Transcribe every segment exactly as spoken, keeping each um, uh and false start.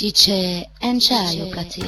D J N W A Kati.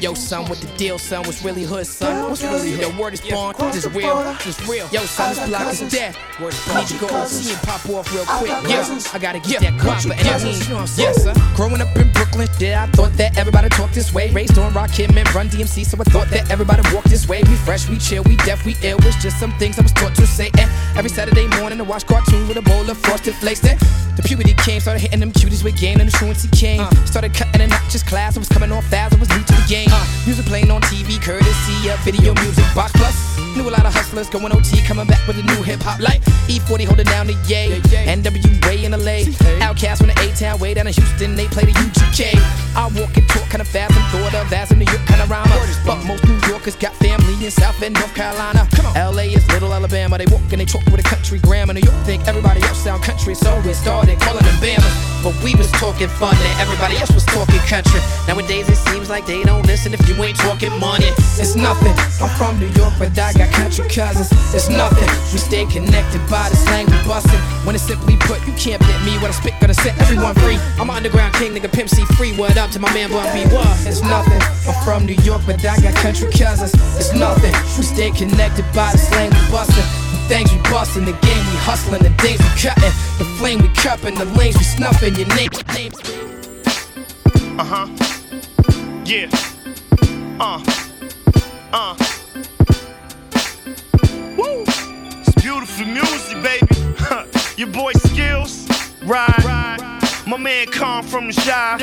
Yo, son, what the deal, son? What's really hood, son? What's really hood? Yo, word is born, this is real, this is real. Yo, son, this block is dead. Word is born. Need to go O C and pop off real quick. Yeah, I gotta get that copper. And I mean, you know what I'm saying, son? Growing up in Brooklyn, yeah, I thought that everybody talked this way. Raised on Rock Him and Run D M C, so I thought that everybody walked this way. We fresh, we chill, we deaf, we ill. It's just some things I was taught to say. And every Saturday morning, I watch cartoons with a bowl of frosted flakes. Then the puberty came, started hitting them cuties with game, and the truancy came. Uh, Started cutting and not just class, I was coming off fast, I was new to the game. uh, Music playing on T V, courtesy of Video Music Box Plus. Knew a lot of hustlers going O T, coming back with a new hip-hop light. E forty holding down the yay, N W A in L A Outkast from the A-Town, way down in Houston, they play the U G K. I walk and talk kinda fast, I'm thought of as a New York kinda rhymer. But most New Yorkers got family in South and North Carolina. L A is little Alabama, they walk and they talk with a country grammar. New York think everybody else sound country, so we started calling them Bama. But we was talking fun and everybody else was talking country. Nowadays it seems like they don't listen if you ain't talking money. It's nothing. I'm from New York, but I got country cousins. It's nothing. We stay connected by the slang we bustin'. When it's simply put, you can't pit me. When I spit, gonna set everyone free. I'm an underground king, nigga, Pimp C free. What up to my man Bun B? What? It's nothing. I'm from New York, but I got country cousins. It's nothing. We stay connected by the slang we bustin'. Things we bustin', the game we hustlin', the days we cuttin', the flame we cuppin', the lanes we snuffin', your name, your name. Uh-huh, yeah, uh, uh, woo, it's beautiful music, baby. Your boy Skills, ride, my man Khan from the Shy,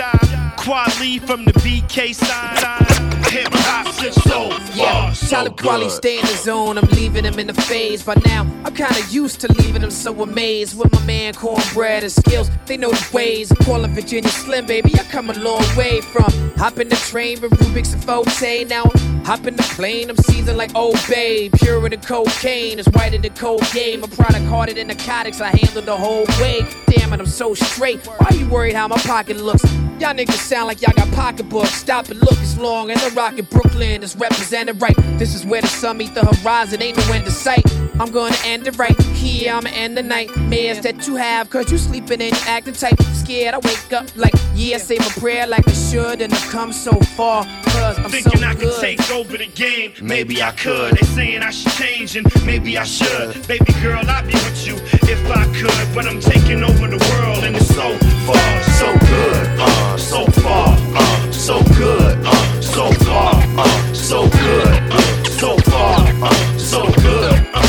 Kweli from the B K side. Hip hop shit so far. Talib Kweli stay in his zone. I'm leaving him in the phase. By now, I'm kinda used to leaving him so amazed. With my man Cornbread and Skills, they know the ways. Calling Virginia Slim, baby, I come a long way from hopping the train with Rubik's and Forte. Now I'm hopping the plane, I'm seasoned like Old Bay. Purer than cocaine, it's whiter than cocaine. A product harder than narcotics, I handle the whole way. Damn it, I'm so straight. Why you worried how my pocket looks? Y'all niggas sound like y'all got pocketbooks. Stop and look, it's long and the rock in Brooklyn is represented right. This is where the sun meet the horizon, ain't no end to sight. I'm gonna end it right here, I'ma end the nightmares that you have, cause you sleeping and you acting tight. Scared, I wake up like, yeah, I say my prayer like I should, and I've come so far, cause I'm thinking so I could take over the game, maybe I could. They saying I should change, and maybe I should. Baby girl, I'd be with you if I could, but I'm taking over the world, and it's so far, so good, uh, so far, uh, so good, uh, so far, uh, so good, uh, so far, uh, so good. Uh,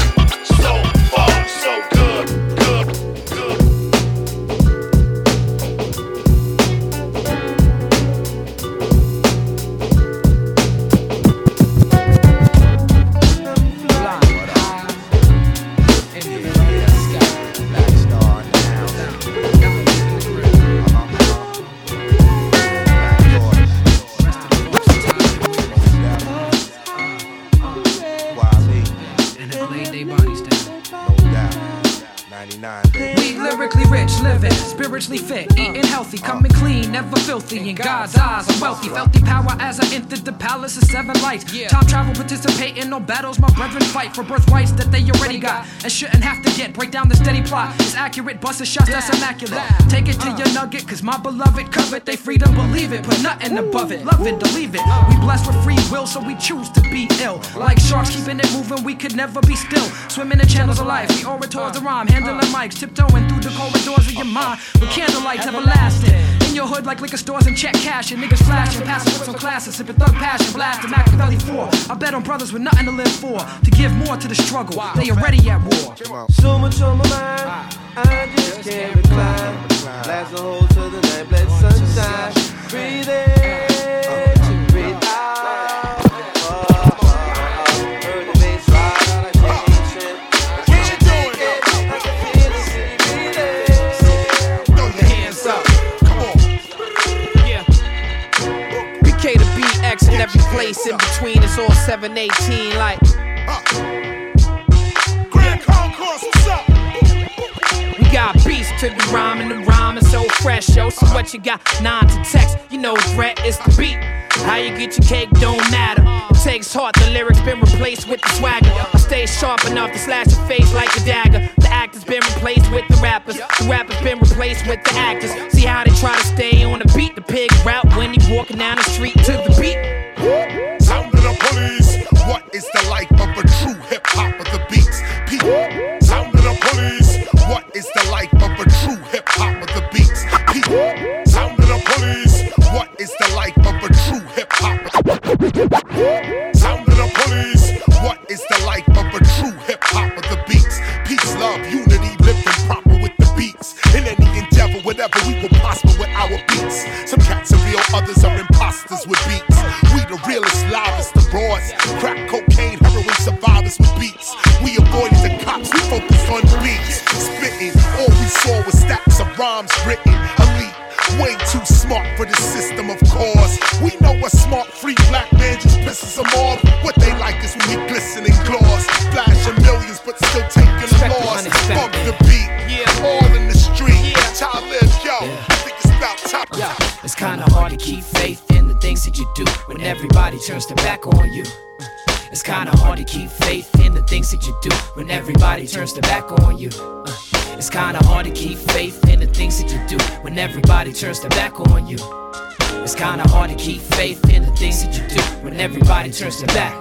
in God's eyes, I'm wealthy, felt the power as I entered the palace of seven lights. Yeah. Time travel, participating on battles, my brethren fight for birthrights that they already got and shouldn't have to get. Break down the steady plot, it's accurate, bust a shot, that's immaculate. Take it to your nugget, cause my beloved covet, they freedom, believe it, put nothing above it, love it, believe it. We blessed with free will, so we choose to be ill. Like sharks, keeping it moving, we could never be still. Swimming in channels of life, we orators the rhyme, handling mics, tiptoeing through the corridors of your mind, with candlelight everlasting. In your hood like liquor stores and check cash and niggas flashing, passing with some classes, sipping thug passion, blasting Machiavelli four. I bet on brothers with nothing to live for, to give more to the struggle. Wow, they already at war. So much on my mind, wow. I just, just can't recline. Blast the whole till the night, bless sunshine. Breathe in, to breathe out. In every place in between, it's all seven eighteen like uh, Grand Concourse, what's up? We got beats to be rhyming, the rhyme is so fresh, yo. So what you got? Nine to text, you know threat is the beat. How you get your cake don't matter. It takes heart, the lyrics been replaced with the swagger. I stay sharp enough to slash your face like a dagger. The actors been replaced with the rappers. The rappers been replaced with the actors. See how they try to stay on the beat. The pig route when he walking down the street to the beat. Sound of the police. What is the life of a true hip hop with the beats? People. Sound of the police. What is the life of a true hip hop with the beats? People. Sound of the police. What is the life of a true hip hop? Sound of the police. What is the life of a true hip hop with the beats? Peace, love, unity, living proper with the beats. In any endeavor, whatever, we will prosper with our beats. Some cats are real, others are imposters with beats. We the realest, loudest, the broads. Crack, cocaine, heroin survivors with beats. We avoided the cops, we focused on beats. Spitting, all we saw was stacks of rhymes written. Elite, way too smart for the system, of course. We know a smart, free black man just pisses them off. What they like is when we glisten and gloss. Flashing millions, but still taking a loss. Bump the beat, yeah. All in the street. Yeah. Talib, yo, yeah. I think it's about time. Yeah. It's kinda hard to keep faith in the things that you do when everybody turns their back on you. It's kinda hard to keep faith in the things that you do when everybody turns their back on you. Uh. It's kinda hard to keep faith in the things that you do when everybody turns their back on you. It's kinda hard to keep faith in the things that you do when everybody turns their back.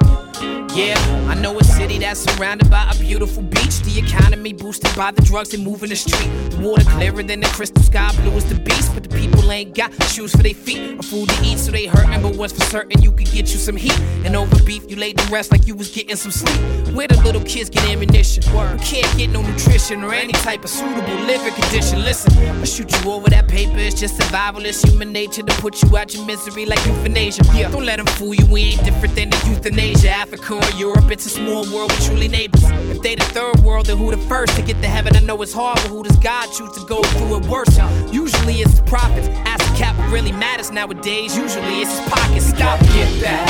Yeah, I know a city that's surrounded by a beautiful beach. The economy boosted by the drugs and moving the street. The water clearer than the crystal sky, blue as the beast. But the people ain't got shoes for their feet or food to eat, so they hurtin'. But what's for certain, you could get you some heat. And over beef, you laid to rest like you was getting some sleep. Where the little kids get ammunition, who can't get no nutrition or any type of suitable living condition. Listen, I shoot you over that paper, it's just survival. It's human nature to put you out your misery like euthanasia. Yeah, don't let them fool you, we ain't different than the euthanasia. Africa or Europe, it's a small world with truly neighbors. If they the third world, then who the first to get to heaven? I know it's hard, but who does God choose to go through it worse? Usually it's the prophets. Ask the cap what really matters nowadays. Usually it's his pockets. Stop, get back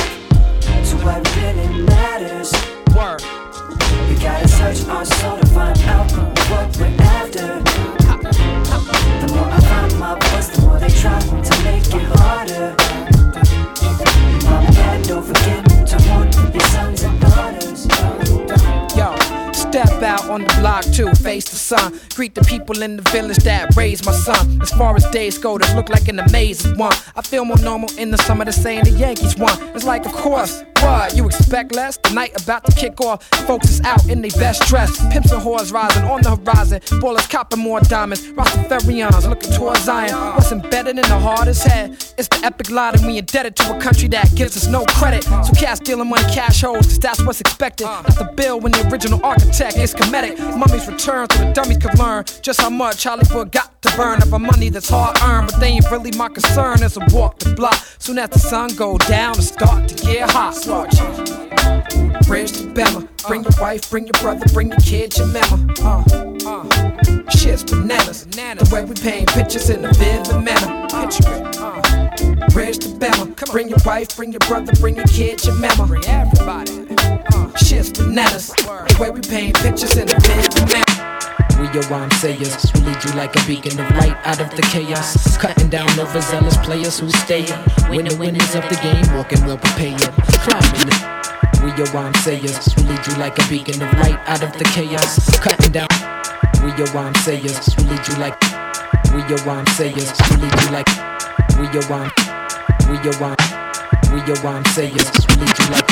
to what really matters. Word. We gotta search our soul to find out what we're after. The more I find my voice, the more they try to make it harder. Mom and dad, don't forget to warn your sons and daughters. Yo, step out on the block too, face the sun. Greet the people in the village that raised my son. As far as days go, this look like an amazing one. I feel more normal in the summer than saying the Yankees won. It's like, of course. What? You expect less? The night about to kick off. Folks is out in their best dress. Pimps and whores rising on the horizon. Ballers copping more diamonds. Rastafarians looking towards Zion. What's embedded in the hardest head? It's the epic lie that we indebted to a country that gives us no credit. So cats dealing money, cash holes, cause that's what's expected. Not the bill when the original architect is comedic. Mummies return so the dummies could learn just how much Hollywood got to burn of our money that's hard earned. But they ain't really my concern. It's a walk the block. Soon as the sun go down, it start to get hot. Bridge to Bama. Bring your wife, bring your brother, bring your kid, your mama. Uh, uh, shit's bananas. The way we paint pictures in a vivid manner. Uh, Bridge to Bama. Bring your wife, bring your brother, bring your kid, your mama. Bring everybody. Uh, shit's bananas. The way we paint pictures in a vivid manner. We your rhymesayers, we lead you like a beacon of light out of the chaos. Cutting down overzealous players who stay up. When the winners of the game, walking well prepared. Climbing it. We your rhymesayers, we lead you like a beacon of light out of the chaos. Cutting down. We your rhymesayers, we lead you like. We your rhymesayers, we lead you like. We your rhyme. We your rhyme. We your rhymesayers, we lead you like.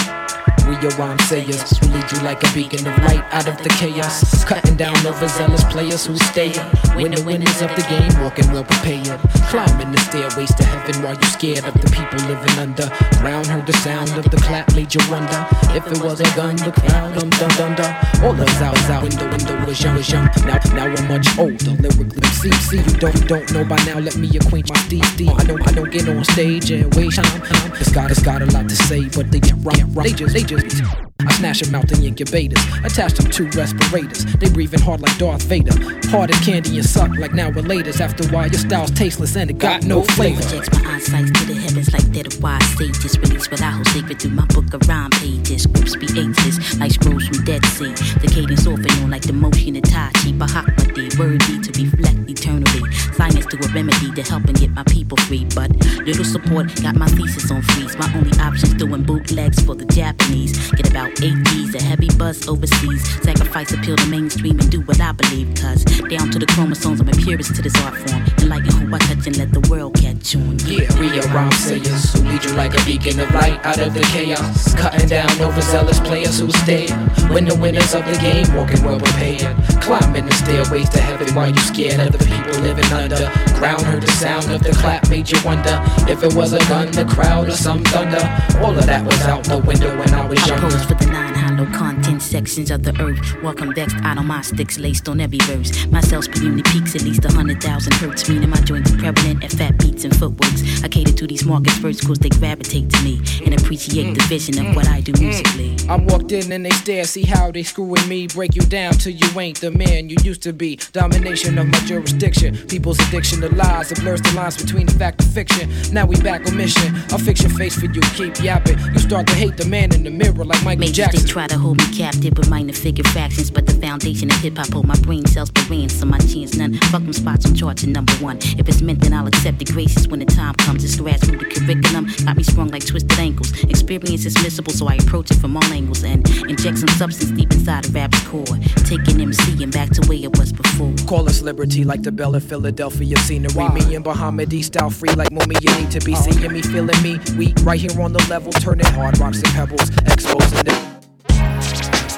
We your rhymesayers, we lead you like a beacon of light out of the chaos. Cutting down overzealous players who stay up. When the winners of the game, walking well prepared. Climbing the stairways to heaven while you scared of the people living under. Ground heard the sound of the clap, made you wonder if it was a gun, the crowd, um, dum dum dum. All of us out, out, window, window was young, was young. Now, now I'm much older, lyrically. See, see, you don't, you don't know by now, let me acquaint my D D. I don't, I don't get on stage and waste time. This guy has got a lot to say, but they can't rhyme, they just, they just. I snatch them out the incubators, attach them to respirators. They breathing hard like Darth Vader, hard as candy and suck like now relators. After a while, your style's tasteless and it got no flavor. Projects my eyesight to the heavens like they're the wise sages. Release what I hold sacred through my book of rhyme pages. Groups be aces like scrolls from Dead Sea. The cadence often on like the motion of Tai Chi. Bahamadia, worthy to reflect eternally. Science to a remedy to help and get my people free. But little support got my thesis on freeze. My only option's doing bootlegs for the Japanese. Get about eight B's, a heavy buzz overseas. Sacrifice appeal to mainstream and do what I believe, cuz down to the chromosomes, I'm a purist to this art form. Enlighten who I touch and let the world catch on. Yeah, we are rhymesayers who lead you like a beacon of light out of the chaos. Cutting down overzealous players who stay when the winners of the game walking well prepared. Climbing the stairways to heaven while you scared of the people living under. Ground heard the sound of the clap, made you wonder if it was a gun, the crowd, or some thunder. All of that was out the window when I was I younger. Pose for the nine hollow content sections of the earth. Welcome vexed out on my sticks, laced on every verse. My cells per unit peaks at least a hundred thousand hertz. Meaning my joints are prevalent at fat beats and footworks. I cater to these markets first cause they gravitate to me and appreciate mm. the vision of mm. what I do mm. musically. I walked in and they stare, see how they screwing me. Break you down till you ain't the man you used to be. Domination of my jurisdiction. People's addiction to lies. It blurs the lines between fact and fiction. Now we back on mission. I'll fix your face for you. Keep yapping. You start to hate the man in the mirror like Michael Majors Jackson. They try to hold me captive with minor figure fractions, but the foundation of hip hop hold my brain cells for ransom. My chance none. Fuck them spots on charts and number one. If it's meant, then I'll accept the graces when the time comes. It's grassroots the curriculum. Got me sprung like twisted ankles. Experience is missable, so I approach it from all angles and inject some substance deep inside a rap's core. Taking M C and back to where it was before. Call us liberty like the bell of Philadelphia scenery. Wow. Me and Bahamadia style free like Mumia. Need to be oh. seeing me, feeling me. We right here on the level, turning hard rocks and pebbles, exposing them.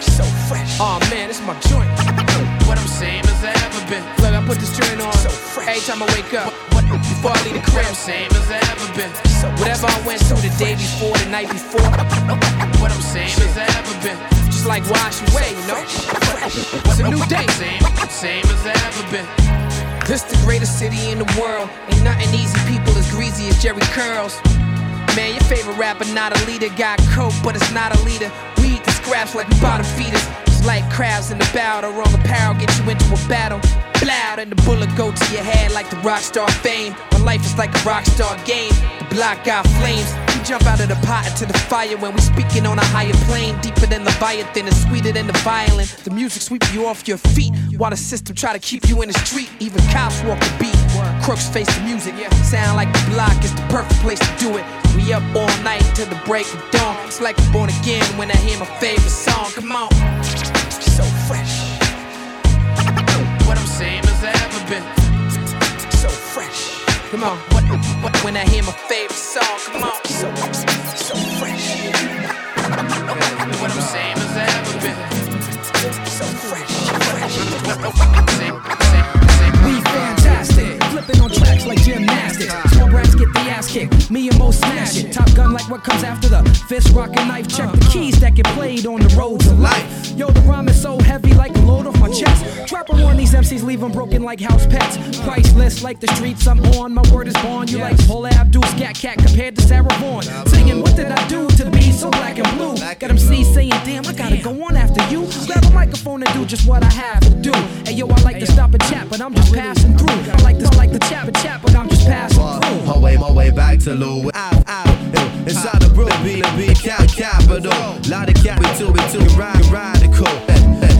So fresh. Oh man, it's my joint. What I'm same as I ever been. Look, I put this joint on. So fresh. Every time I wake up, what, what, before I leave the crib, same as I ever been. So whatever I went through the day before, the night before, what I'm same as I ever been. Just like wash away, you know. It's a new day, same, same as I ever been. This the greatest city in the world. Ain't nothing easy, people as greasy as Jerry Curls. Man, your favorite rapper, not a leader. Got coke, but it's not a leader. We eat the scraps like we bottom feeders. It's like crabs in the bow. The wrong apparel get you into a battle. Blow, and the bullet go to your head like the rock star fame. My life is like a rock star game. The block got flames. We jump out of the pot into the fire when we speaking on a higher plane. Deeper than Leviathan and sweeter than the violin. The music sweep you off your feet while the system try to keep you in the street. Even cops walk the beat. Crooks face the music. Sound like the block is the perfect place to do it. We up all night till the break of dawn. It's like I'm born again when I hear my favorite song. Come on. So fresh. What I'm same as I ever been. So fresh. Come on. What, what, when I hear my favorite song, come on. So, so fresh. What I'm same as I ever been. So fresh. Fresh. Same, same, same. We fantastic. Flipping on tracks like gymnastics. Small brats get the ass kicked. Me and Mo smash it. Top gun like what comes after the fist, rock and knife. Check the keys that get played on the road to life. Yo, the rhyme is so heavy like a load off my chest. Trapper warn these M Cs, leave them broken like house pets. Priceless like the streets I'm on, my word is born. You yes. like Paula Abdul, Scat Cat compared to Sarah Vaughan. Singing, what did I do to be so black and blue? Got M Cs saying, damn, I gotta go on after you. Grab a microphone and do just what I have to do. Hey yo, I like to stop and chat, but I'm just passing through. I like to like the chat, but chat, but I'm just passing through. My way, my way back to Lou. Out, out, inside the brew, be the cap, capital. Lot of cap, we do, we do, ride, ride.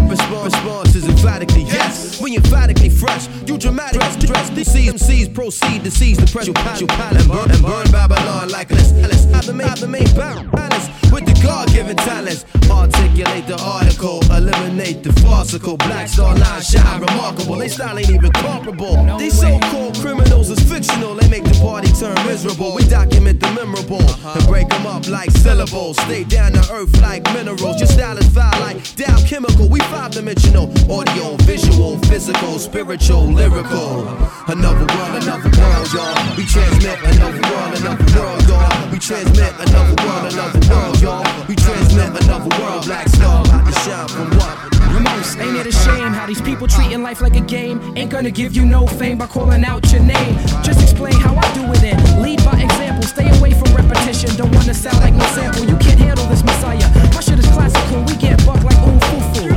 Response, response is emphatically yes. When you're emphatically fresh, you dramatic dress. These C M Cs proceed to seize the pressure and burn, and burn Babylon like this. I've been made, I've been made balance with the God-given talents. Articulate the article, eliminate the farcical. Black Star line shine remarkable. They style ain't even comparable. These so-called criminals is fictional. They make the party turn miserable. We document the memorable and break them up like syllables. Stay down to earth like minerals. Your style is vile like Dow Chemical. We five-dimensional, audio, visual, physical, spiritual, lyrical. Another world, another world, y'all. We transmit another world, another world, y'all. We transmit another world, another world, y'all. We transmit another world, Black Star, about to shine from what? Remorse, ain't it a shame how these people treating life like a game? Ain't gonna give you no fame by calling out your name. Just explain how I do it and lead by example. Stay away from repetition, don't wanna sound like no sample. You can't handle this messiah, my shit is classical. We get bucked like ooh foo foo.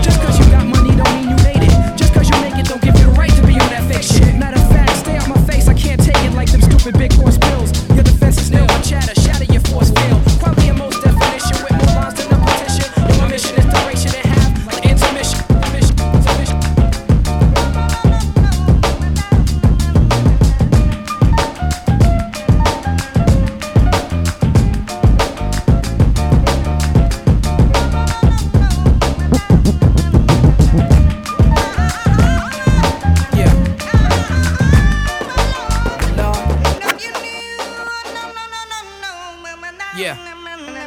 Just cause you got money don't mean you made it. Just cause you make it don't give you the right to be on that fake shit. Matter of fact, stay out my face, I can't take it like them stupid big horse bills. Your defense is nil, my chatter, shatter your force field. Probably in most definition, with more lines than a petition. And my mission is duration and half, like intermission. Mission, intermission. Yeah.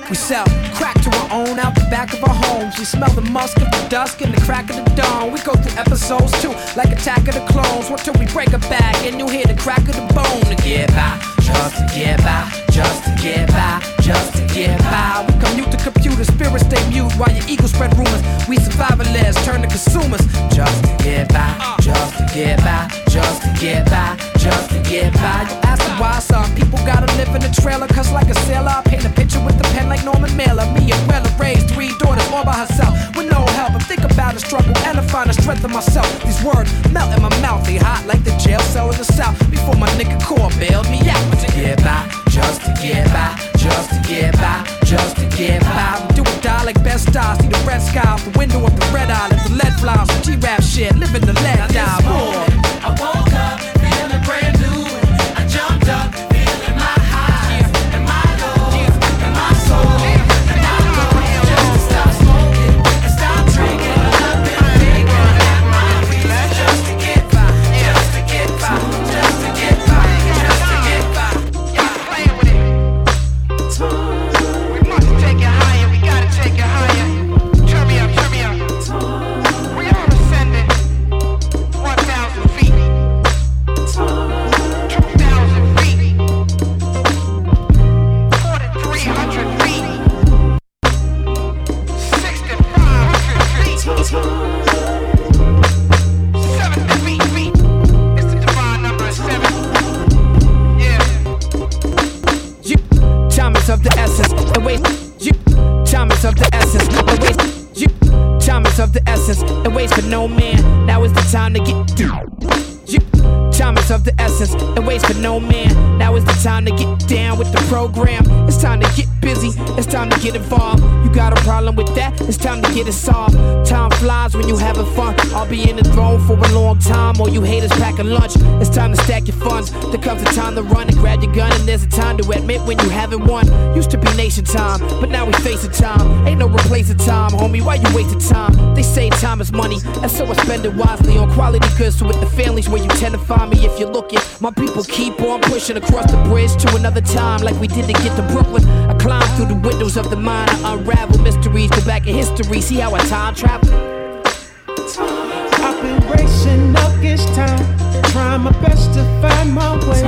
We sell crack to our own out the back of our homes. We smell the musk of the dusk and the crack of the dawn. We go through episodes too, like Attack of the Clones. Work till we break a back and you hear the crack of the bone. To get by, just to get by, just to get by, just to get by. We commute to computers, spirits stay mute while your ego spread rumors. We survivalists turn to consumers. Just to get by, just to get by, just to get by, just to get by. You ask me why some people gotta live in a trailer, cause like a sailor I paint a picture with the pen like Norman Mailer. Me and Wella raised three daughters all by herself with no help. I think about the struggle and I find the strength in myself. These words melt in my mouth, they hot like the jail cell in the south. Before my nigga Core bailed me out. Just to get by, just to get by, just to get by, just to get by. We do or die like Best Star. See the red sky out the window of the red eye. Let the lead flies with G-Rap shit, living the lead dive. I woke up feeling brand new. I jumped up. Program. It's time to get busy, it's time to get involved. You got a problem with that, it's time to get it solved. Time flies when you having fun. I'll be in the throne for a long time, or you haters packing lunch. It's time to stack your funds. There comes a time to run and grab your gun, and there's a time to admit when you haven't won. Used to be nation time, but now we facing time. Ain't no replacing time, homie, why you wasting time? They say time is money, and so I spend it wisely on quality goods. So with the families where you tend to find me if you're looking. My people keep on pushing across the bridge to another time, like we did to get to Brooklyn. I climb through the windows of the mind, I unravel mysteries, go back in history, see how I time travel. I've been racing against time, trying my best to find my way,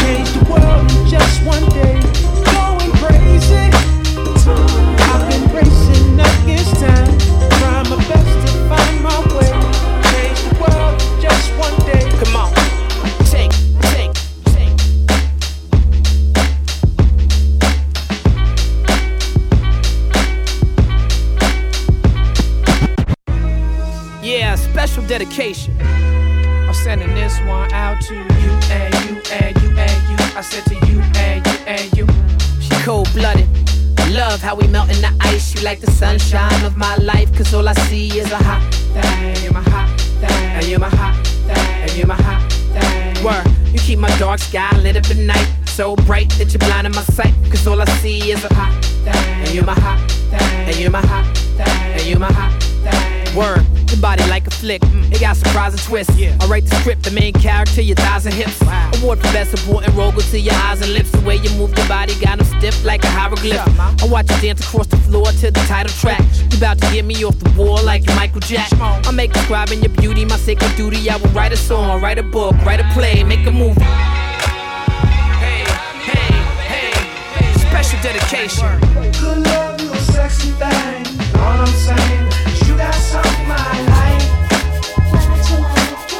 change the world in just one day, going crazy. I've been racing against time, trying my best to find my way, change the world in just one day. Come on, take. Yeah, special dedication. I'm sending this one out to you and you and you and you. I said to you and you and you. She cold-blooded. Love how we melt in the ice. You like the sunshine of my life. Cause all I see is a hot thing. You're my hot thing. And you're my hot thing. And you're my hot thing. Word, you keep my dark sky lit up at night. So bright that you're blinding my sight. Cause all I see is a hot thing. And you're my hot thing. And you're my hot thing. And you're my hot thing. Word. Your body like a flick, mm. It got surprising twists. Yeah. I write the script, the main character, your thighs and hips. Wow. Award for best supporting role, go to your eyes and lips. The way you move your body got them stiff like a hieroglyph. Yeah, I watch you dance across the floor to the title track. You about to get me off the wall like Michael Jackson. I make describing your beauty my sacred duty. I will write a song, write a book, write a play, make a movie. Hey, hey, hey, special dedication. Good love, you a sexy thing. All I'm saying is you got something mine.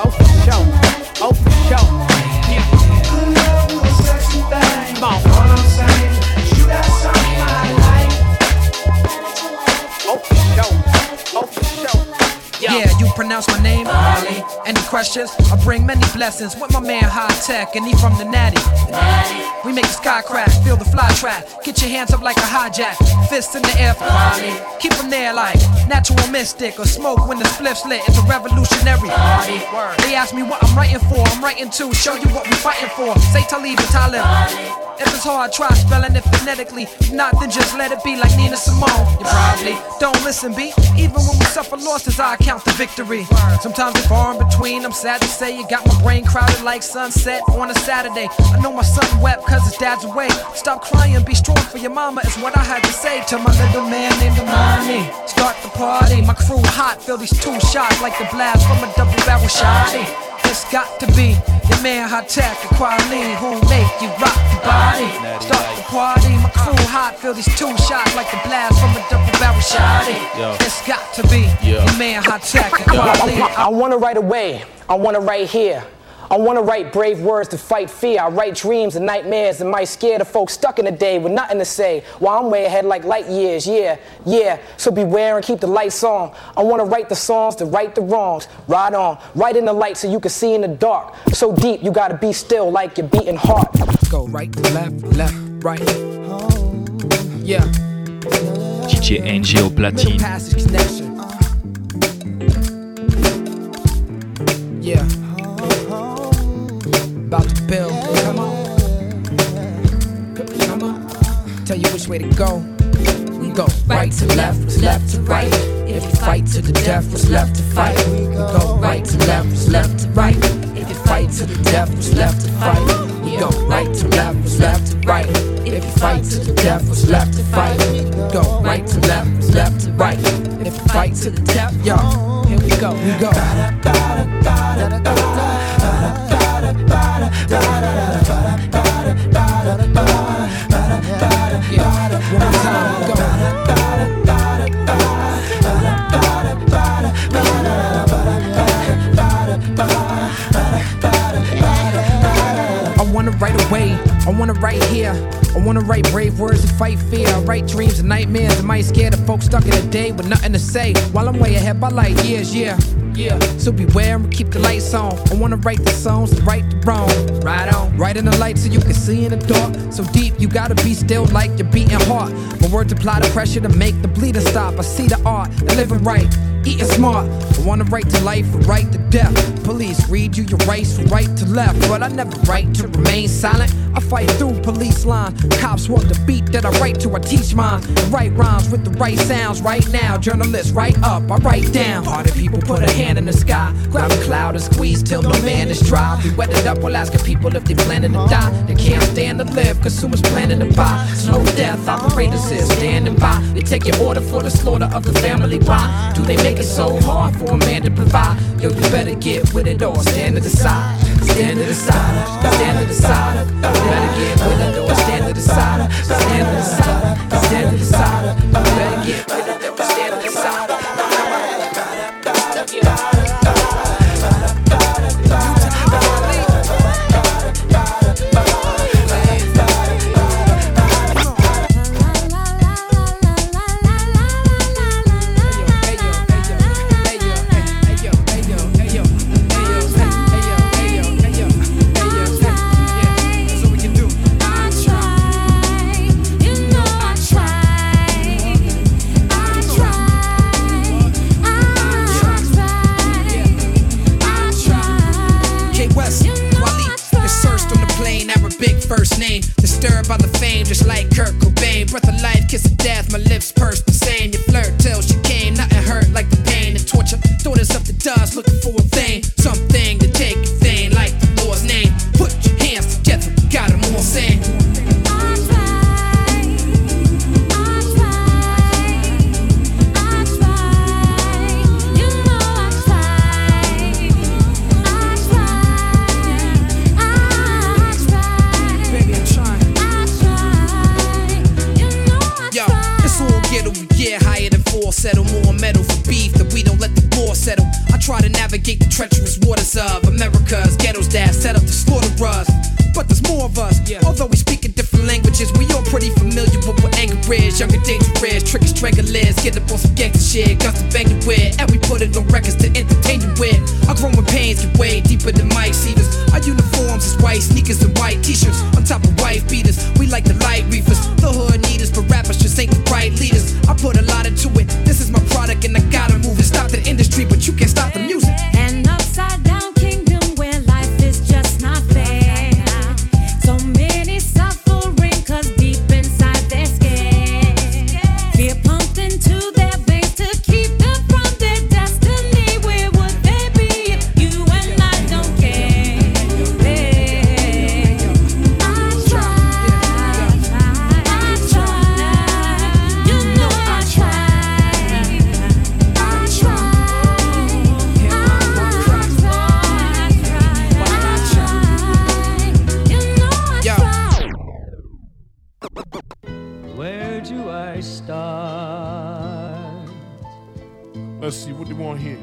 Oh, for sure. Yeah. Good love with a sexy thing. Come on. All I'm saying is you got something in my life. Oh, for sure. Oh, for sure. Yeah, yeah, you pronounce my name. Bali. Any questions? I bring many blessings with my man Hi-Tek, and he from the Natty. Natty. We make the sky crack, feel the fly track. Get your hands up like a hijack. Fists in the air for Bali. Keep them there like natural mystic or smoke when the spliff's lit. It's a revolutionary. Body. They ask me what I'm writing for. I'm writing to show you what we're fighting for. Say Talib and Talib. Body. If it's hard, try spelling it phonetically. If not, then just let it be like Nina Simone. You probably don't listen, B. Even when we suffer losses, I count the victory. Sometimes it's far in between. I'm sad to say you got my brain crowded like sunset on a Saturday. I know my son wept cause his dad's away. Stop crying, be strong for your mama is what I had to say to my little man named Imani. Start the party, my crew hot, feel these two shots like the blast from a double barrel shotty. It's got to be your man Hi-Tek and Kweli who make you rock your body. Start the party, my crew hot, feel these two shots like the blast from a double barrel shotty. It's got to be your man Hi-Tek and Kweli. I want to write away, I want to write here. I wanna write brave words to fight fear. I write dreams and nightmares and might scare the folks stuck in the day with nothing to say. While I'm way ahead like light years, yeah, yeah. So beware and keep the lights on. I wanna write the songs to right the wrongs. Ride on, right in the light so you can see in the dark. So deep you gotta be still like your beating heart. Go right, left, left, right. Yeah. D J N G au platine. Yeah. About to build, come on, come on, tell you which way to go, we go right to left, was left to right, if you fight to the death, was left to fight, we go right to left, was left to right, if you fight to the death, was left to fight, we go right to left, was left to right, if you fight to the death, was left to fight, we go right to left, was left to right, if you fight to the death, yo, here we go, we go. I wanna write away, I wanna write here. I wanna write brave words to fight fear. I write dreams and nightmares that might scare the folks stuck in the day with nothing to say. While I'm way ahead by light years, yeah. Yeah. So beware and keep the lights on. I wanna write the songs to right the wrong. Right on. Right in the light so you can see in the dark. So deep you gotta be still like your beating heart. My words apply the pressure to make the bleeding stop. I see the art and living right, eating smart. I wanna write to life and right to death. Police read you your rights from right to left, but I never write to remain silent. I fight through police line. Cops want the beat that I write to. I teach mine. I write rhymes with the right sounds right now. Journalists write up, I write down. Hardy people put a hand in the sky. Grab a cloud and squeeze till the man is dry. Be wetted up while asking people if they planning to die. They can't stand to live. Consumers planning to buy. Slow death. Operators is standing by. They take your order for the slaughter of the family. Why do they make it so hard for a man to provide? Yo, you better get with it or stand to the side. Stand to the side. Stand to the side. Better get with it or stand to the side. Stand to the side. Stand to the side. Better get with it or stand to the side. Disturbed by the fame, just like Kurt Cobain. Breath of life, kiss of death, my lips pursed the same. You flirt till she came, nothing hurt like the pain and torture. Throw this up the dust, looking for a thing, something to take a thing, like the Lord's name. Put your hands together, got them all saying. Settle more metal for beef that we don't let the war settle. I try to navigate the treacherous waters of America's ghettos that set up to slaughter us. But there's more of us, yeah. Although we speak in different languages, we all pretty familiar with what anger is. Younger dangerous, tricky stranglers, get up on some gangster shit, guns to bang you with, and we put it on records to entertain you with. Our growing pains get way deeper than mic seeders. Our uniforms is white sneakers and white t-shirts on top of white beaters. We like the light reefers, the hood needers, but rappers just ain't the right leaders. I put a lot into it, this is my product and I gotta move and stop the industry, but you can't stop the music. And upside down kingdom where life is just not fair. So many suffer. I start? Let's see, what do you want here?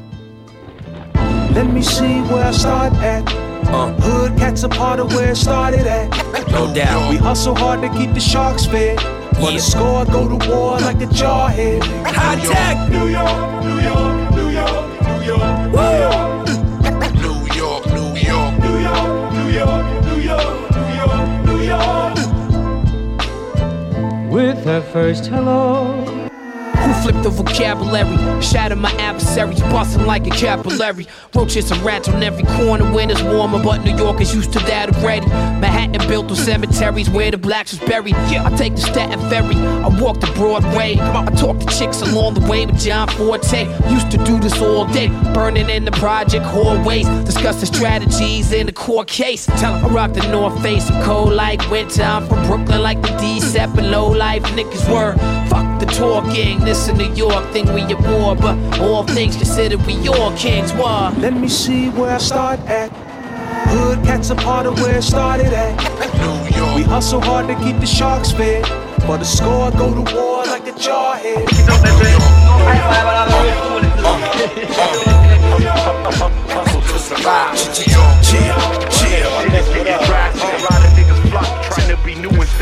Let me see where I start at. Uh. Hood cats a part of where it started at. No doubt. We hustle hard to keep the sharks fed. For yeah. the score, go to war like a jarhead. Hi-Tek! New York, New York, New York, New York, New York. New York, New York, New York, New York, New York, New York, New York. With her first hello. Who flipped the vocabulary, shattered my adversaries, busting like a capillary. Roaches and rats on every corner when it's warmer, but New York is used to that already. Manhattan built through cemeteries where the blacks was buried. I take the Staten Ferry, I walk the Broadway. I talk to chicks along the way with John Forte. Used to do this all day, burning in the project hallways, discussing strategies in the court case. Tell 'em I rock the North Face, I'm cold like winter. I'm from Brooklyn like the D-Sep and low-life niggas were. Fuck the tour gang, this in New York thing we at war, but all things considered we all kings war. Let me see where I start at. Hood cats a part of where it started at. New York. We hustle hard to keep the sharks fed. For the score, go to war like the jarhead. Hustle to survive. Chill, chill, chill.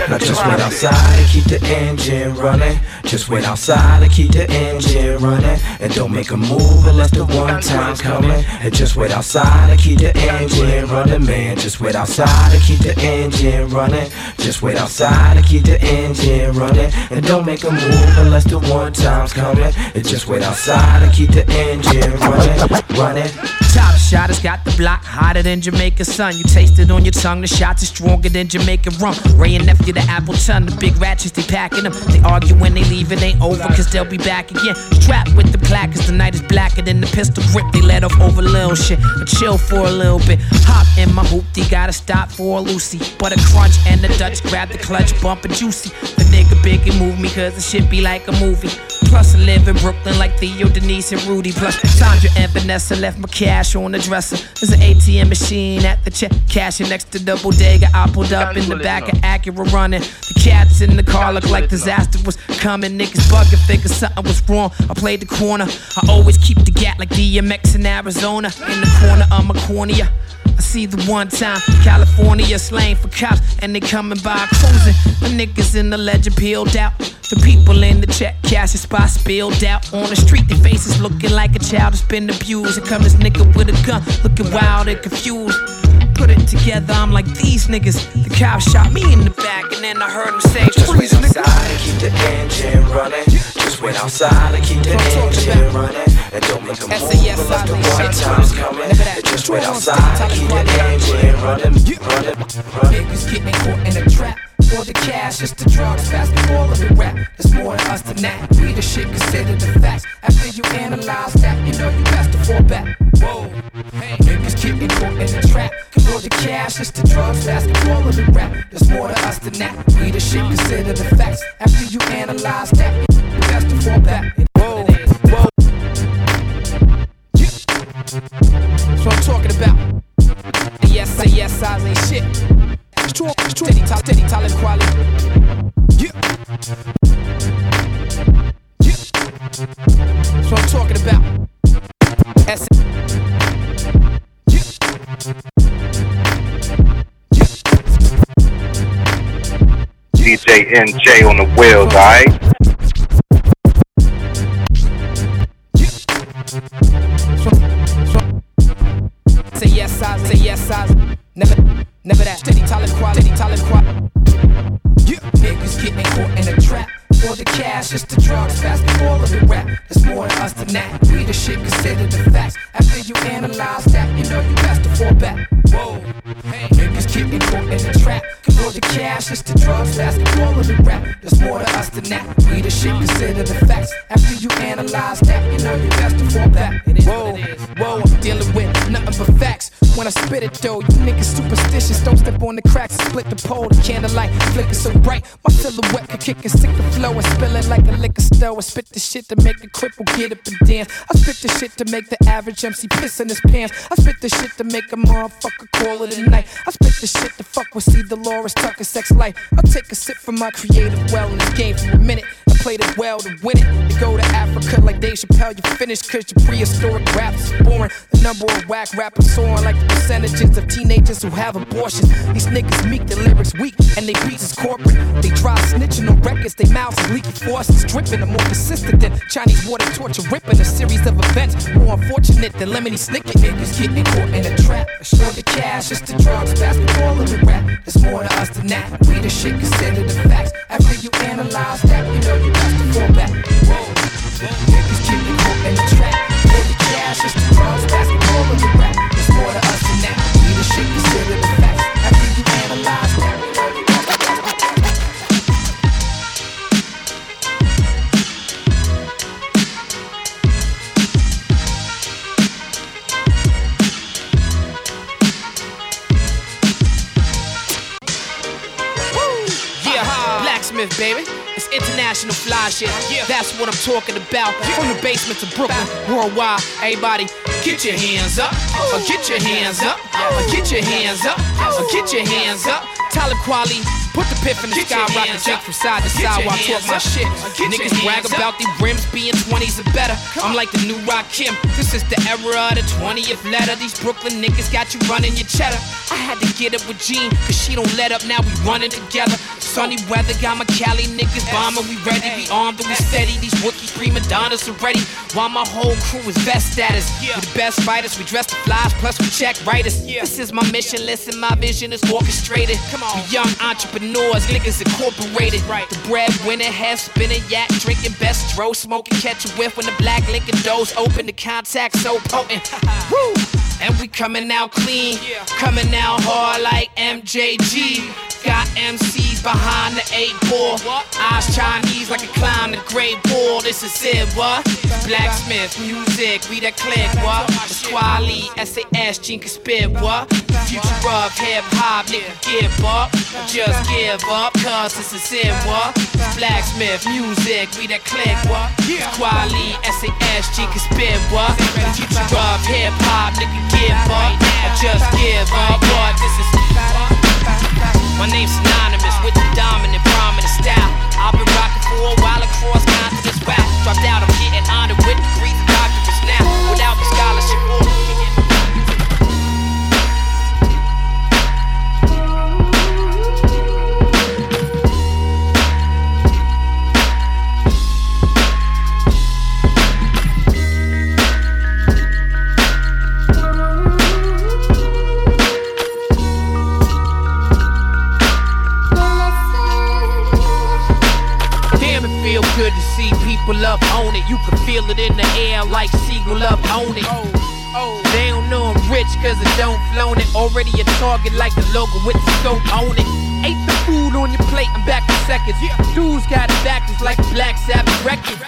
I just went outside and keep the engine running. Just went outside and keep the engine running. And don't make a move unless the one time's coming. And just went outside and keep the engine running, man. Just went outside and keep the engine running. Just went outside and keep the engine running. And don't make a move unless the one time's coming. And just went outside and keep the engine running, running. Top shot has got the block hotter than Jamaica sun. You taste it on your tongue, the shots are stronger than Jamaica rum. Ray and Nephew, the apple ton, the big ratchets, they packing them. They argue when they leave, it ain't over, cause they'll be back again. Strapped with the plaque, cause the night is blacker than the pistol grip. They let off over little shit, but chill for a little bit. Hop in my hoopty, gotta stop for a Lucy. But a crunch and the Dutch grab the clutch, bumpin' juicy. The nigga big and move me, cause the shit be like a movie. Plus I live in Brooklyn like Theo, Denise, and Rudy. Plus Sandra and Vanessa left my cash on the dresser. There's an A T M machine at the check, cashing next to the bodega. I pulled up in the back of Acura running. The cats in the car look like disaster was coming. Niggas bugging, thinking something was wrong. I played the corner. I always keep the gat like D M X in Arizona. In the corner of my cornea, I see the one time California slang for cops, and they coming by cruising. The niggas in the ledger peeled out. The people in the check cash spot spilled out on the street. Their faces looking like a child that's been abused. And come this nigga with a gun, looking wild and confused. Put it together, I'm like these niggas. The cop shot me in the back, and then I heard him say, just went outside and keep the engine running. Just went outside and keep the engine running. And don't make a move unless the one time's coming. Just went outside and keep the engine running. Niggas getting caught in a trap. For the cash, it's the drugs, fast before the rap. There's more to us than that. We the shit, consider the facts. After you analyze that, you know you have to fall back. Whoa, hey, niggas keep me caught in the trap. For the cash, it's the drugs, fast before the rap. There's more to us than that. We the shit, consider the facts. After you analyze that, you have to fall back. Whoa, whoa. That's what I'm talking about. And yes, I, yes, I ain't shit. Steady, steady, Talib Kweli. Yeah. Yeah. That's what I'm talking about. S. Yeah. Yeah. D J N J on the wheels, alright? Yeah. Say yes, I, say yes, I. Never. Never that steady Talib Kweli, steady Talib Kweli. Yeah, niggas getting caught in a trap. For the cash, it's the drugs, fast before the rap. There's more to us than that. We the shit, consider the facts. After you analyze that, you know you have to fall back. Whoa, hey, niggas getting caught in a trap. For the cash, it's the drugs, fast before the rap. There's more to us than that. We the shit, consider the facts. After you analyze that, you know you have to fall back. Whoa, whoa, I'm dealing with nothing but facts. When I spit it though, you niggas superstitious. Don't step on the cracks, split the pole, the candlelight flicker so bright. My silhouette can kick and sick the flow and spill it like a liquor store. I spit the shit to make the cripple get up and dance. I spit the shit to make the average M C piss in his pants. I spit the shit to make a motherfucker call it a night. I spit the shit to fuck with C. Dolores Tucker sex life. I take a sip from my creative well in this game for a minute. played it well to win it. You go to Africa like Dave Chappelle, you finish, cause your prehistoric rap is boring. The number of whack rappers soaring like the percentages of teenagers who have abortions. These niggas meek, the lyrics weak, and they beats is corporate. They try snitching on records, they mouths is leaking, force is dripping. I'm more persistent than Chinese water torture ripping. A series of events more unfortunate than Lemony Snicket. Niggas getting caught in a trap. It's short the cash, it's the drugs, basketball, and the rap. It's more to us than that. We the shit considered the facts. After you analyze that, you know you got to fall back. Whoa, niggas getting caught in the trap. Short the cash, it's the drugs, basketball, and the rap. It's more to us than that. We the shit considered the facts. After you analyze that. Baby, it's international fly shit. Yeah. That's what I'm talking about. Yeah. From the basement to Brooklyn, worldwide. Everybody, get your hands up. Or get your hands up. Or get your hands up. Or get your hands up. Talib Kweli, put the piff in the sky, rock the jig from side to side while I talk my shit. Niggas brag about the rims being twenties or better. I'm like the new Rakim. This is the era of the twentieth letter. These Brooklyn niggas got you running your cheddar. I had to get up with Jean, cause she don't let up. Now we running together. Sunny weather, got my Cali niggas bombing. We ready, we armed and we steady. These rookies, prima donnas already. While my whole crew is best status. We the best fighters, we dress the flies, plus we check writers. This is my mission, listen, my vision is orchestrated. We young entrepreneurs, niggas incorporated. The breadwinner, head spinning, yak drinking, best throw, smoking, catch a whiff when the black Lincoln doors open. The contact so potent. Woo! And we coming out clean, coming out hard like M J G. Got M Cs behind the eight ball. Eyes Chinese like I climb the Great Wall. This is it, what? Blacksmith, music, we that click, what? The Squally, S A S, Gene can spit, what? The future of hip-hop, nigga, give up. Just give up, cause this is it, what? Blacksmith, music, we that click, what? The Squally, S A S, Gene can spit, what? The future of hip-hop, nigga, give up. Just give up, what? This is it. My name's synonymous with the dominant, prominent style. I've been rocking for a while across continents. Wow, dropped out, I'm getting honored with degrees and doctorates now. Without the scholarship or up on it, you can feel it in the air like seagull up on it. Oh, oh. They don't know I'm rich cause I don't flown it. Already a target like the logo with the scope on it. Ate the food on your plate, I'm back in seconds. Yeah. Dudes got it backwards like the Black Sabbath record.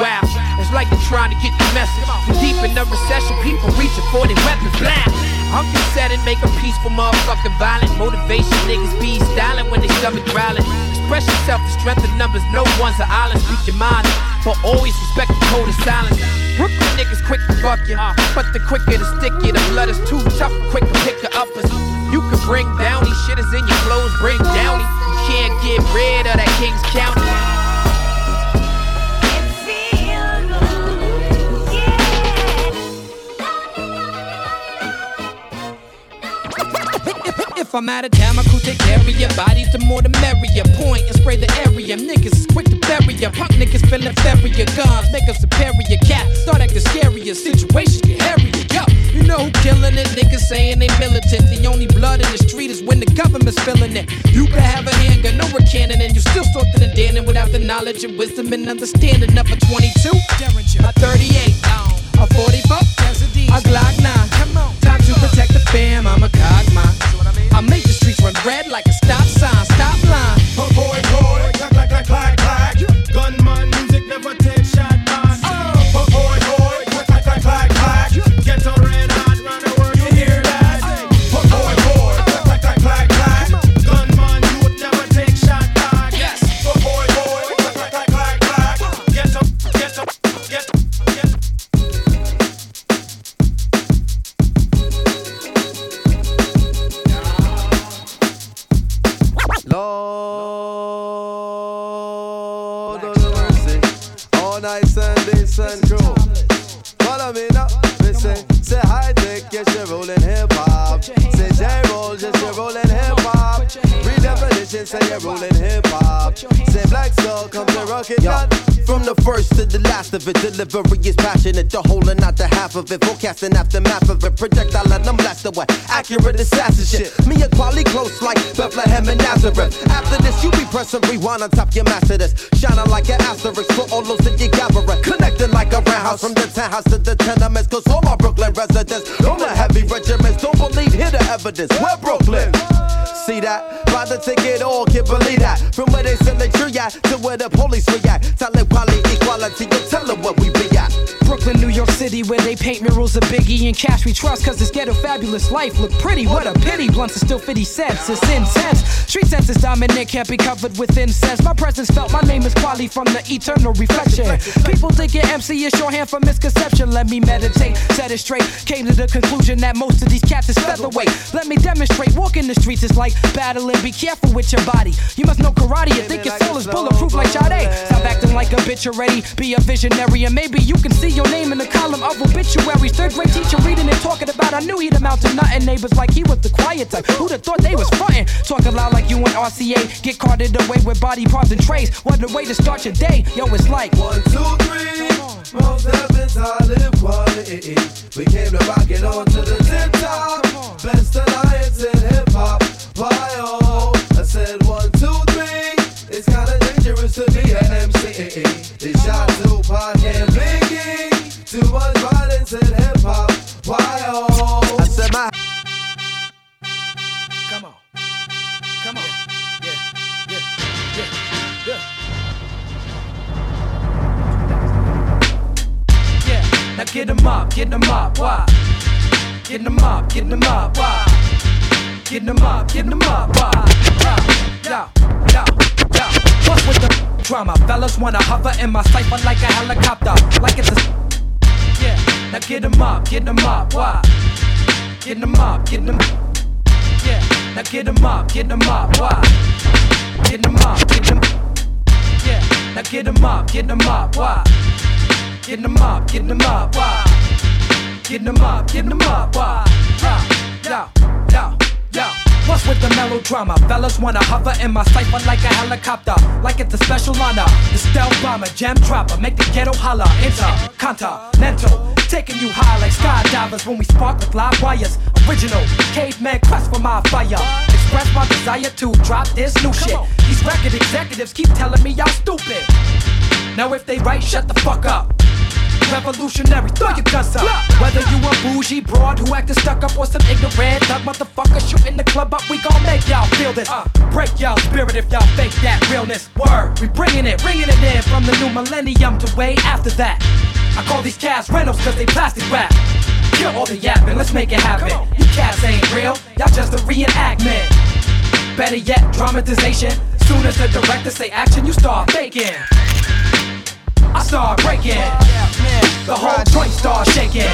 Wow, it's like they're trying to get the message. We're deep in the recession, people reaching for their weapons. Blah. I'm consenting, make a peaceful motherfucking violent. Motivation niggas be styling when they stomach growling. Express yourself, the strength of numbers, no one's an island. Speak your mind, but always respect the code of silence. Brooklyn niggas quick to buck you, but the quicker to stick you, the blood is too tough, quick to pick the uppers. You can bring downy, shit is in your clothes, bring downy. You can't get rid of that King's County. If I'm out of town, my crew take care of your bodies, the more the merrier. Point and spray the area. Niggas is quick to bury ya. Punk niggas feelin' inferior. Guns make a superior cat. Start acting scarier. Situations get hairier. Yo, you know who killin' it? Niggas sayin' they militant. The only blood in the street is when the government's spillin' it. You can have a handgun over cannon, and you still sortin' and dannin' without the knowledge and wisdom and understanding of a twenty-two, a thirty-eight, a forty buck, a Glock nine. Time to protect the fam. I'm a cog mine. I make the streets run red like a stop sign, stop line. Oh boy, boy, clack, clack, clack, clack, clack. Gunman music never takes shot back. Oh boy, boy, clack, clack, clack, clack, clack. Get so red hot, round the world, you hear that? Oh boy, boy, clack, clack, clack, clack. Gunman, you would never take shot back. Yes. Oh boy, boy, clack, clack, clack, clack. Get so, get so, get so, get so. all night Sundays, sun crew. Follow me now, me say, say Hi-Tek, yes you're rolling hip hop. Say J roll, yes you're rolling hip hop. Redefinition, say you're rolling hip hop. Say Black Star, come to rock it down. From the first to the last of it, delivery is passionate. The whole and not the half of it. Forecasting aftermath of it. Projectile and I'm blast away. Accurate assassin shit. Me and Kweli close like Bethlehem and Nazareth. After this, you be pressing rewind on top of your master this. Shining like an asterisk for all those that you gather. Connected like a roundhouse from the townhouse to the tenements. Cause all my Brooklyn residents on the heavy regiments. Don't believe, hear the evidence. We're Brooklyn. See that? Buy the ticket all, can't believe that. From where they sell the tree at to where the police react. Talib Kweli, equality, you tell them what we be at. Brooklyn, New York City, where they paint murals of Biggie and cash we trust. Cause this ghetto fabulous life look pretty. What a pity, blunts are still fifty cents. It's intense. Street sense is dominant, can't be covered with incense. My presence felt, my name is Kweli from the eternal reflection. People thinking M C is shorthand for misconception. Let me meditate, set it straight. Came to the conclusion that most of these cats is featherweight. Let me demonstrate, walking the streets is like battling, be careful with your body. You must know karate, you think your soul is bulletproof like Sade. Stop acting like a bitch already, be a visionary. And maybe you can see your name in the column of obituaries. Third grade teacher reading and talking about I knew he'd amount to nothing. Neighbors like he was the quiet type, who'd have thought they was frontin'. Talking loud like you in R C A, get carted away with body parts and trays. What a way to start your day, yo it's like one, two, three, most heavens I live quality. We came to rock it on to the tip top. Best alliance in hip hop. Why-oh, I said one, two, three. It's kinda dangerous to be an M C. They shot Tupac and Biggie. Too much violence in hip-hop. Why-oh, I said my... Come on. Come on. Yeah, yeah, yeah, yeah, yeah. Yeah, now get them up, get them up, why? Get them up, get them up, why? Getting them up, getting them up, why? Yo, yo, yo. What's with the drama? Fellas wanna hover in my cipher like a helicopter. Like it's a... Yeah, now get them up, get them up, why? Getting them up, getting them... Yeah, now get them up, get them up, why? Getting them up, get them... Yeah, now get them up, get them up, why? Getting them up, getting them up, why? Getting them up, getting them up, why? Yo, yo, yo. Yo, what's with the melodrama? Fellas wanna hover in my cipher like a helicopter. Like it's a special honor. The stealth bomber, jam dropper, make the ghetto holler. Intercontinental, taking you high like skydivers. When we spark with live wires. Original, caveman quest for my fire. Express my desire to drop this new shit. These record executives keep telling me y'all stupid. Now if they right, shut the fuck up. Revolutionary, throw your guns up. Whether you a bougie broad who actin' stuck up or some ignorant thug motherfucker shootin' the club up, we gon' make y'all feel this. uh, Break y'all spirit if y'all fake that realness. Word, we bringin' it, ringin' it in from the new millennium to way after that. I call these cats rentals cause they plastic rap. Kill all the yappin', let's make it happen. You cats ain't real, y'all just a reenactment. Better yet, dramatization. Soon as the director say action, you start faking. I start breaking, the whole joint start shaking.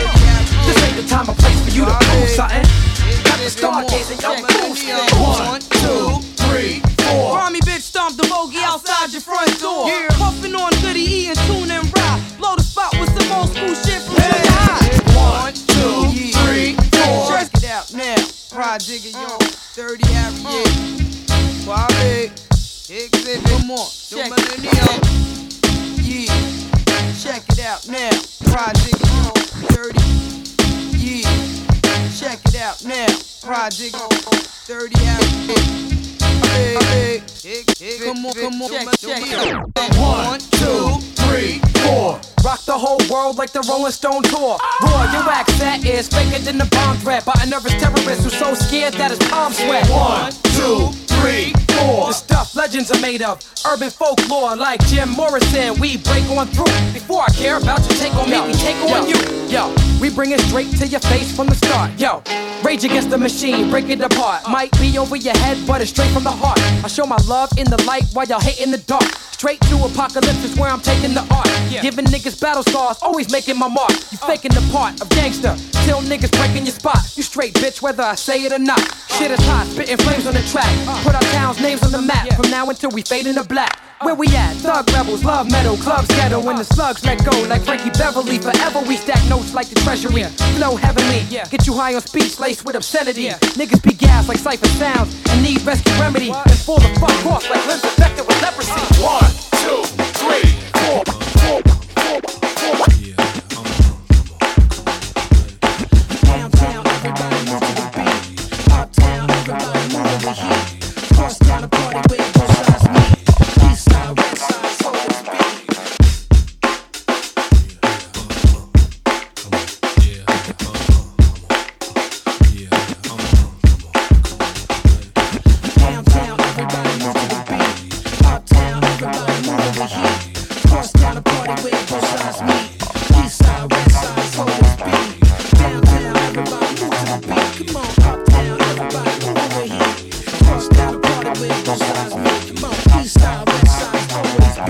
This ain't the time or place for you to prove something. Got to start chasing your moves. One, two, three, four. Grimy bitch stomped the bogey outside your front door. Puffin' on goody E and tune and ride. Blow the spot with some old school shit from the high. One, two, three, four. Check it out now. Pride digger, yo. Dirty Harry. Bobby. Exit. Come on. Check it out. Yeah, check it out now. Project thirty. Yeah, check it out now. Project thirty. Hey, hey, hey, hey, come on, come on, check, check it out. One, two, three, four. Rock the whole world like the Rolling Stone tour. Roar, your accent is faker than the bomb threat by a nervous terrorist who's so scared that his palm sweat. One, two, three, four. The stuff legends are made of, urban folklore like Jim Morrison. We break on through. Before I care about you, take on me, we take on you. Yo, we bring it straight to your face from the start. Yo, rage against the machine, break it apart. Might be over your head, but it's straight from the heart. I show my love in the light while y'all hate in the dark. Straight to apocalypse is where I'm taking the art. Giving niggas battle stars, always making my mark. You faking the part of gangster, till niggas breaking your spot. You straight bitch, whether I say it or not. Shit is hot, spitting flames on the track. Put our town's names on the map. From now until we fade into black. Where we at? Thug rebels, love metal, clubs ghetto. When the slugs let go like Frankie Beverly. Forever we stack notes like the treasury. Flow heavenly, get you high on speech laced with obscenity. Niggas be gassed like Cypher Sounds and need rescue remedy. And fall the fuck off like limbs infected with leprosy. One, two, three, four, four, four, four. Yeah, I'm downtown, everybody moving the beat. Uptown, everybody moving the heat. Cross down the party with both sides meet. East side, west side, so to speak. Yeah, yeah, downtown, everybody moving the beat. Uptown, everybody moving the heat. Cross down the party with both sides meet. East side, west side, so to speak. Downtown, everybody moving the beat. Come on, uptown, everybody moving the heat. Down party with both sides, make them up. East side, west side, always be.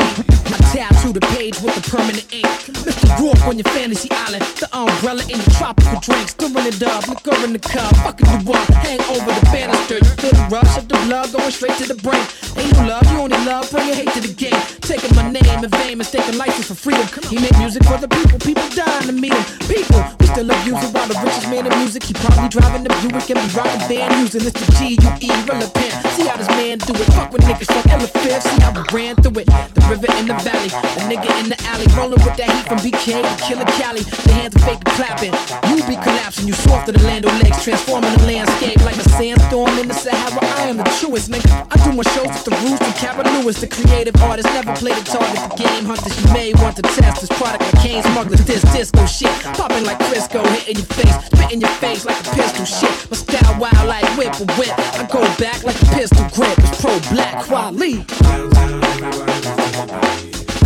I tattoo the page with the permanent ink. Mister Rourke on your fantasy island. The umbrella in the tropical drinks. Stirring it up, liquor in the cup. Fucking you up, hang over the banister. You feel the rush of the blood going straight to the brain. Ain't no love, you only love, bring your hate to the game. Taking my name in vain, mistaking license for freedom. He made music for the people, people dying to meet him. People, we still abuse it while the richest man in music. He probably driving the Buick and be rocking band using this to G U E, relevant. See how this man do it, fuck with niggas like L F F. See how we ran through it, the river in the valley. The nigga in the alley, rolling with that heat from B K to Killer Cali. The hands are fake and clapping, you be collapsing. You soft to the land of legs, transforming the landscape like a sandstorm in the Sahara. I am the truest nigga, I do my shows at the Roost and Cabin Lewis. The creative artist, never played a target. The game hunters, you may want to test this product like cane smugglers. This disco shit, popping like Crisco, hitting your face, spit in your face like a pistol shit. My style wild like whip or whip, I go back like a pistol grip, it's pro Black Kweli. Downtown, everybody moving the beat.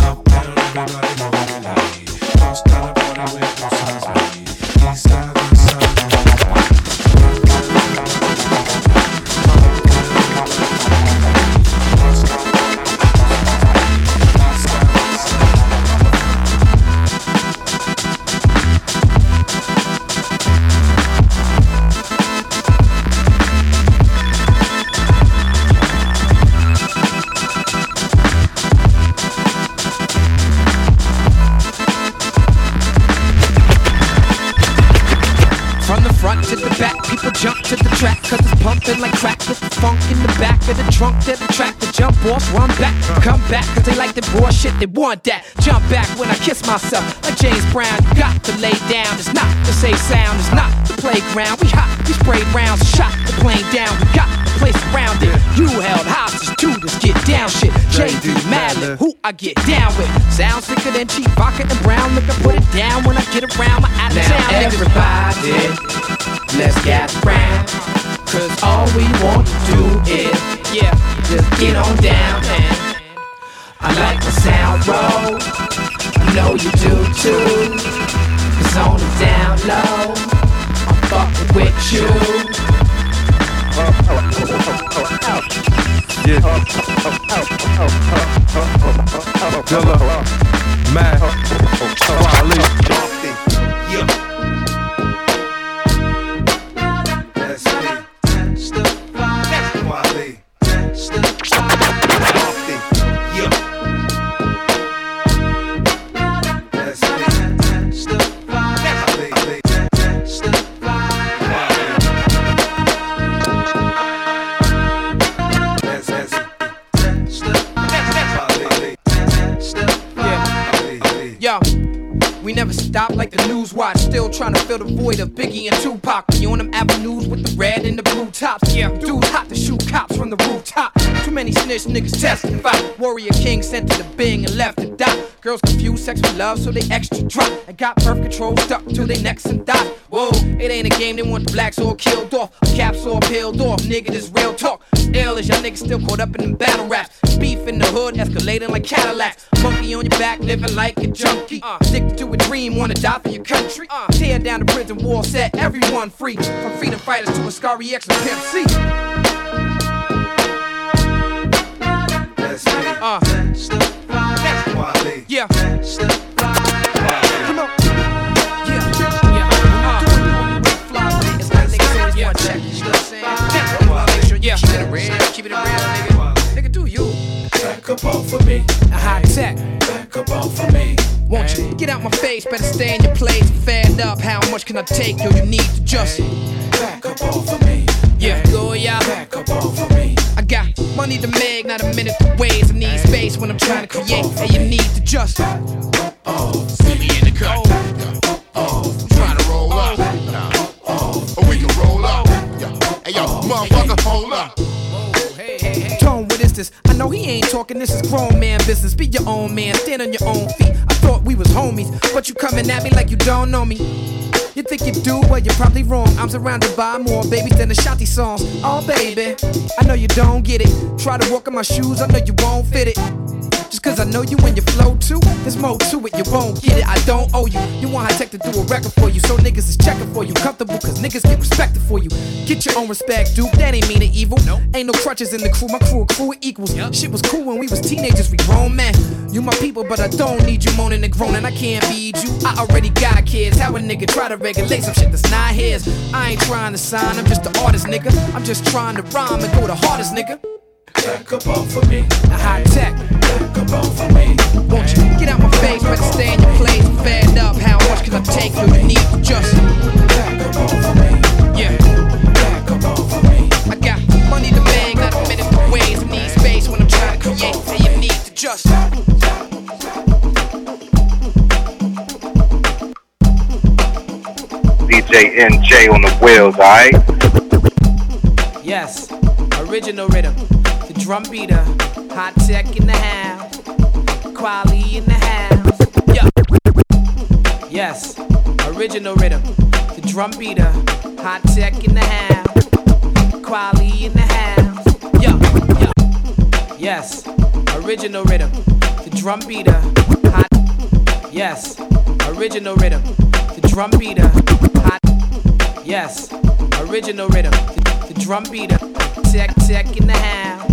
Uptown, everybody moving the beat. Cross down the party with both sides meet. East side, west side, like crack with the funk in the back of the trunk. They're the track to jump off, run back, come back, cause they like the raw shit, they want that. Jump back when I kiss myself, like James Brown. You got to lay down, it's not the safe sound, it's not the playground. We hot, we spray rounds, shot the plane down. We got the place around it, you held hostage to this get down shit. J D Madlib, who I get down with. Sound sicker than cheap vodka and brown. Look, I put it down when I get around my out of town. Everybody, let's get round. Cause all we want to do is, yeah, just get on down, man. I like the sound roll, I know you do too. It's on the down low, I'm fucking with you. Yeah, man, Kweli. Yeah. Stop like the news watch, still trying to fill the void of Biggie and Tupac. We on them avenues with the red and the blue tops. Yeah, dudes hot to shoot cops from the rooftop. Too many snitch niggas testify. Warrior King sent to the Bing and left the dot. Girls confuse sex with love, so they extra drop. And got birth control stuck to their necks and dot. Whoa, it ain't a game, they want the blacks all killed off. Caps all peeled off, nigga, this real talk. Ill as y'all niggas still caught up in them battle raps. Beef in the hood, escalating like Cadillacs. Monkey on your back, living like a junkie. Uh, addicted to a dream, wanna die for your country. Uh, tear down the prison wall, set everyone free. From freedom fighters to Ascari X and Pimp C. That's me. Uh, that's Kweli. Yeah. That's Kweli. Come on. Yeah. Yeah. Uh, fly with it. It's not niggas on one check. You know what I'm saying? Yeah. Keep it around, keep it around, nigga. Nigga, do you? up off of me. A Hi-Tek. Back up off of me. Won't you get out my face? Better stay in your place. Fed up. How much can I take? Yo, you need to just back up off of me. Yeah, go yeah. Back up off of me. I got money to make, not a minute to waste. I need space when I'm trying to create. Hey, you need to just back up off. See me in the cut. Back up off. I'm trying to roll up. Nah. Or we can roll up. Hey yo, motherfucker, hold up. I know he ain't talking, this is grown man business. Be your own man, stand on your own feet. I thought we was homies, but you coming at me like you don't know me. You think you do, well you're probably wrong. I'm surrounded by more babies than the Ashanti songs. Oh baby, I know you don't get it. Try to walk in my shoes, I know you won't fit it. Just cause I know you and your flow too, there's more to it, you won't get it. I don't owe you, you want Hi-Tek to do a record for you. So niggas is checking for you, comfortable cause niggas get respected for you. Get your own respect, dude, that ain't mean to evil. Nope. Ain't no crutches in the crew, my crew a crew of equals. Yep. Shit was cool when we was teenagers, we grown men. You my people but I don't need you moaning and groaning. I can't feed you, I already got kids. How a nigga try to regulate some shit that's not his. I ain't trying to sign, I'm just the artist nigga. I'm just trying to rhyme and go the hardest nigga. Back up off of me. A Hi-Tek. Back up off of me. Won't you get out my face, better stay in your place. Fed up, how much can I take? Yo, you need to just back up off of me. Yeah. Back up off of me. I got money to make, not a minute for ways. I need space when I'm trying to create. Hey, you need to just D J N J on the wheels, alright? Yes, original rhythm. Drum beater, Hi-Tek in the house, Kweli in the house. Yo. Yes, original rhythm. The drum beater, Hi-Tek in the house, Kweli in the house. Yo. Yo. Yes, original rhythm. The drum beater, Hi-Tek. Yes, original rhythm. The drum beater, Hi-Tek. Yes, original rhythm. The, the drum beater, Hi-Tek in the house.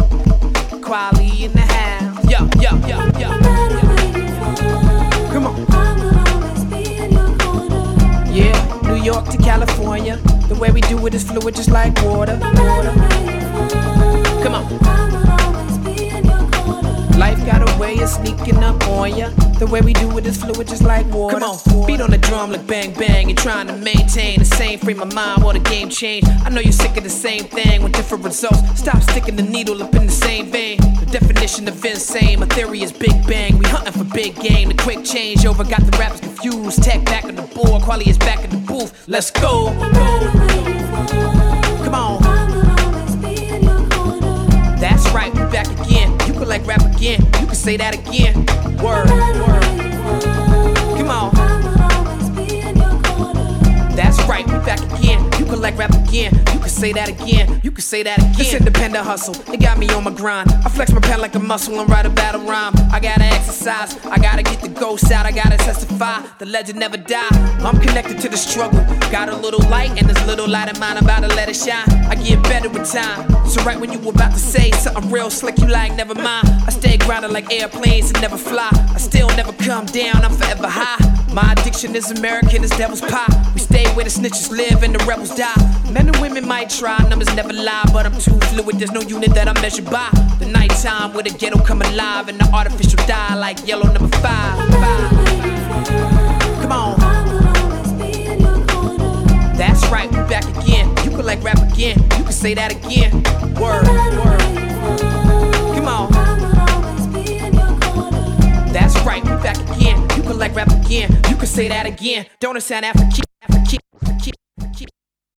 Quality in the house. Yo, yo, yo, yo. No matter where you fall, come on. I will always be in your corner. Yeah, New York to California. The way we do it is fluid, just like water. No matter where you fall, come on. I will always be in your corner. Life got a way of sneaking up on ya. The way we do it is fluid, just like water. Come on, beat on the drum like bang bang. You're trying to maintain the same frame of mind while the game change. I know you're sick of the same thing with different results. Stop sticking the needle up in the same vein. The definition of insane, my theory is big bang. We hunting for big game. The quick change over got the rappers confused. Tech back on the board, Kweli is back in the booth. Let's go. Come on. That's right, we back again. You can like rap again. You can say that again. Word, word. Come on. That's right, we back again. You can like rap again. You can say that again. You can say that again. This independent hustle, it got me on my grind. I flex my pen like a muscle and write a battle rhyme. I gotta exercise, I gotta get the ghost out. I gotta testify, the legend never die. I'm connected to the struggle. Got a little light and this little light of mine about to let it shine. I get better with time. So right when you were about to say something real slick, you like never mind. I stay grounded like airplanes and never fly. I still never come down, I'm forever high. My addiction is American, it's devil's pie. We stay where the snitches live and the rebels die. Men and women might try, numbers never lie. But I'm too fluid, there's no unit that I'm measured by. The nighttime where the ghetto come alive and the artificial die like yellow number five. five. Come on. That's right, we're back again. You can like rap again. You can say that again. Word, word. Come on. That's right, we're back again. You can like rap again. You can say that again. Don't it sound African? African.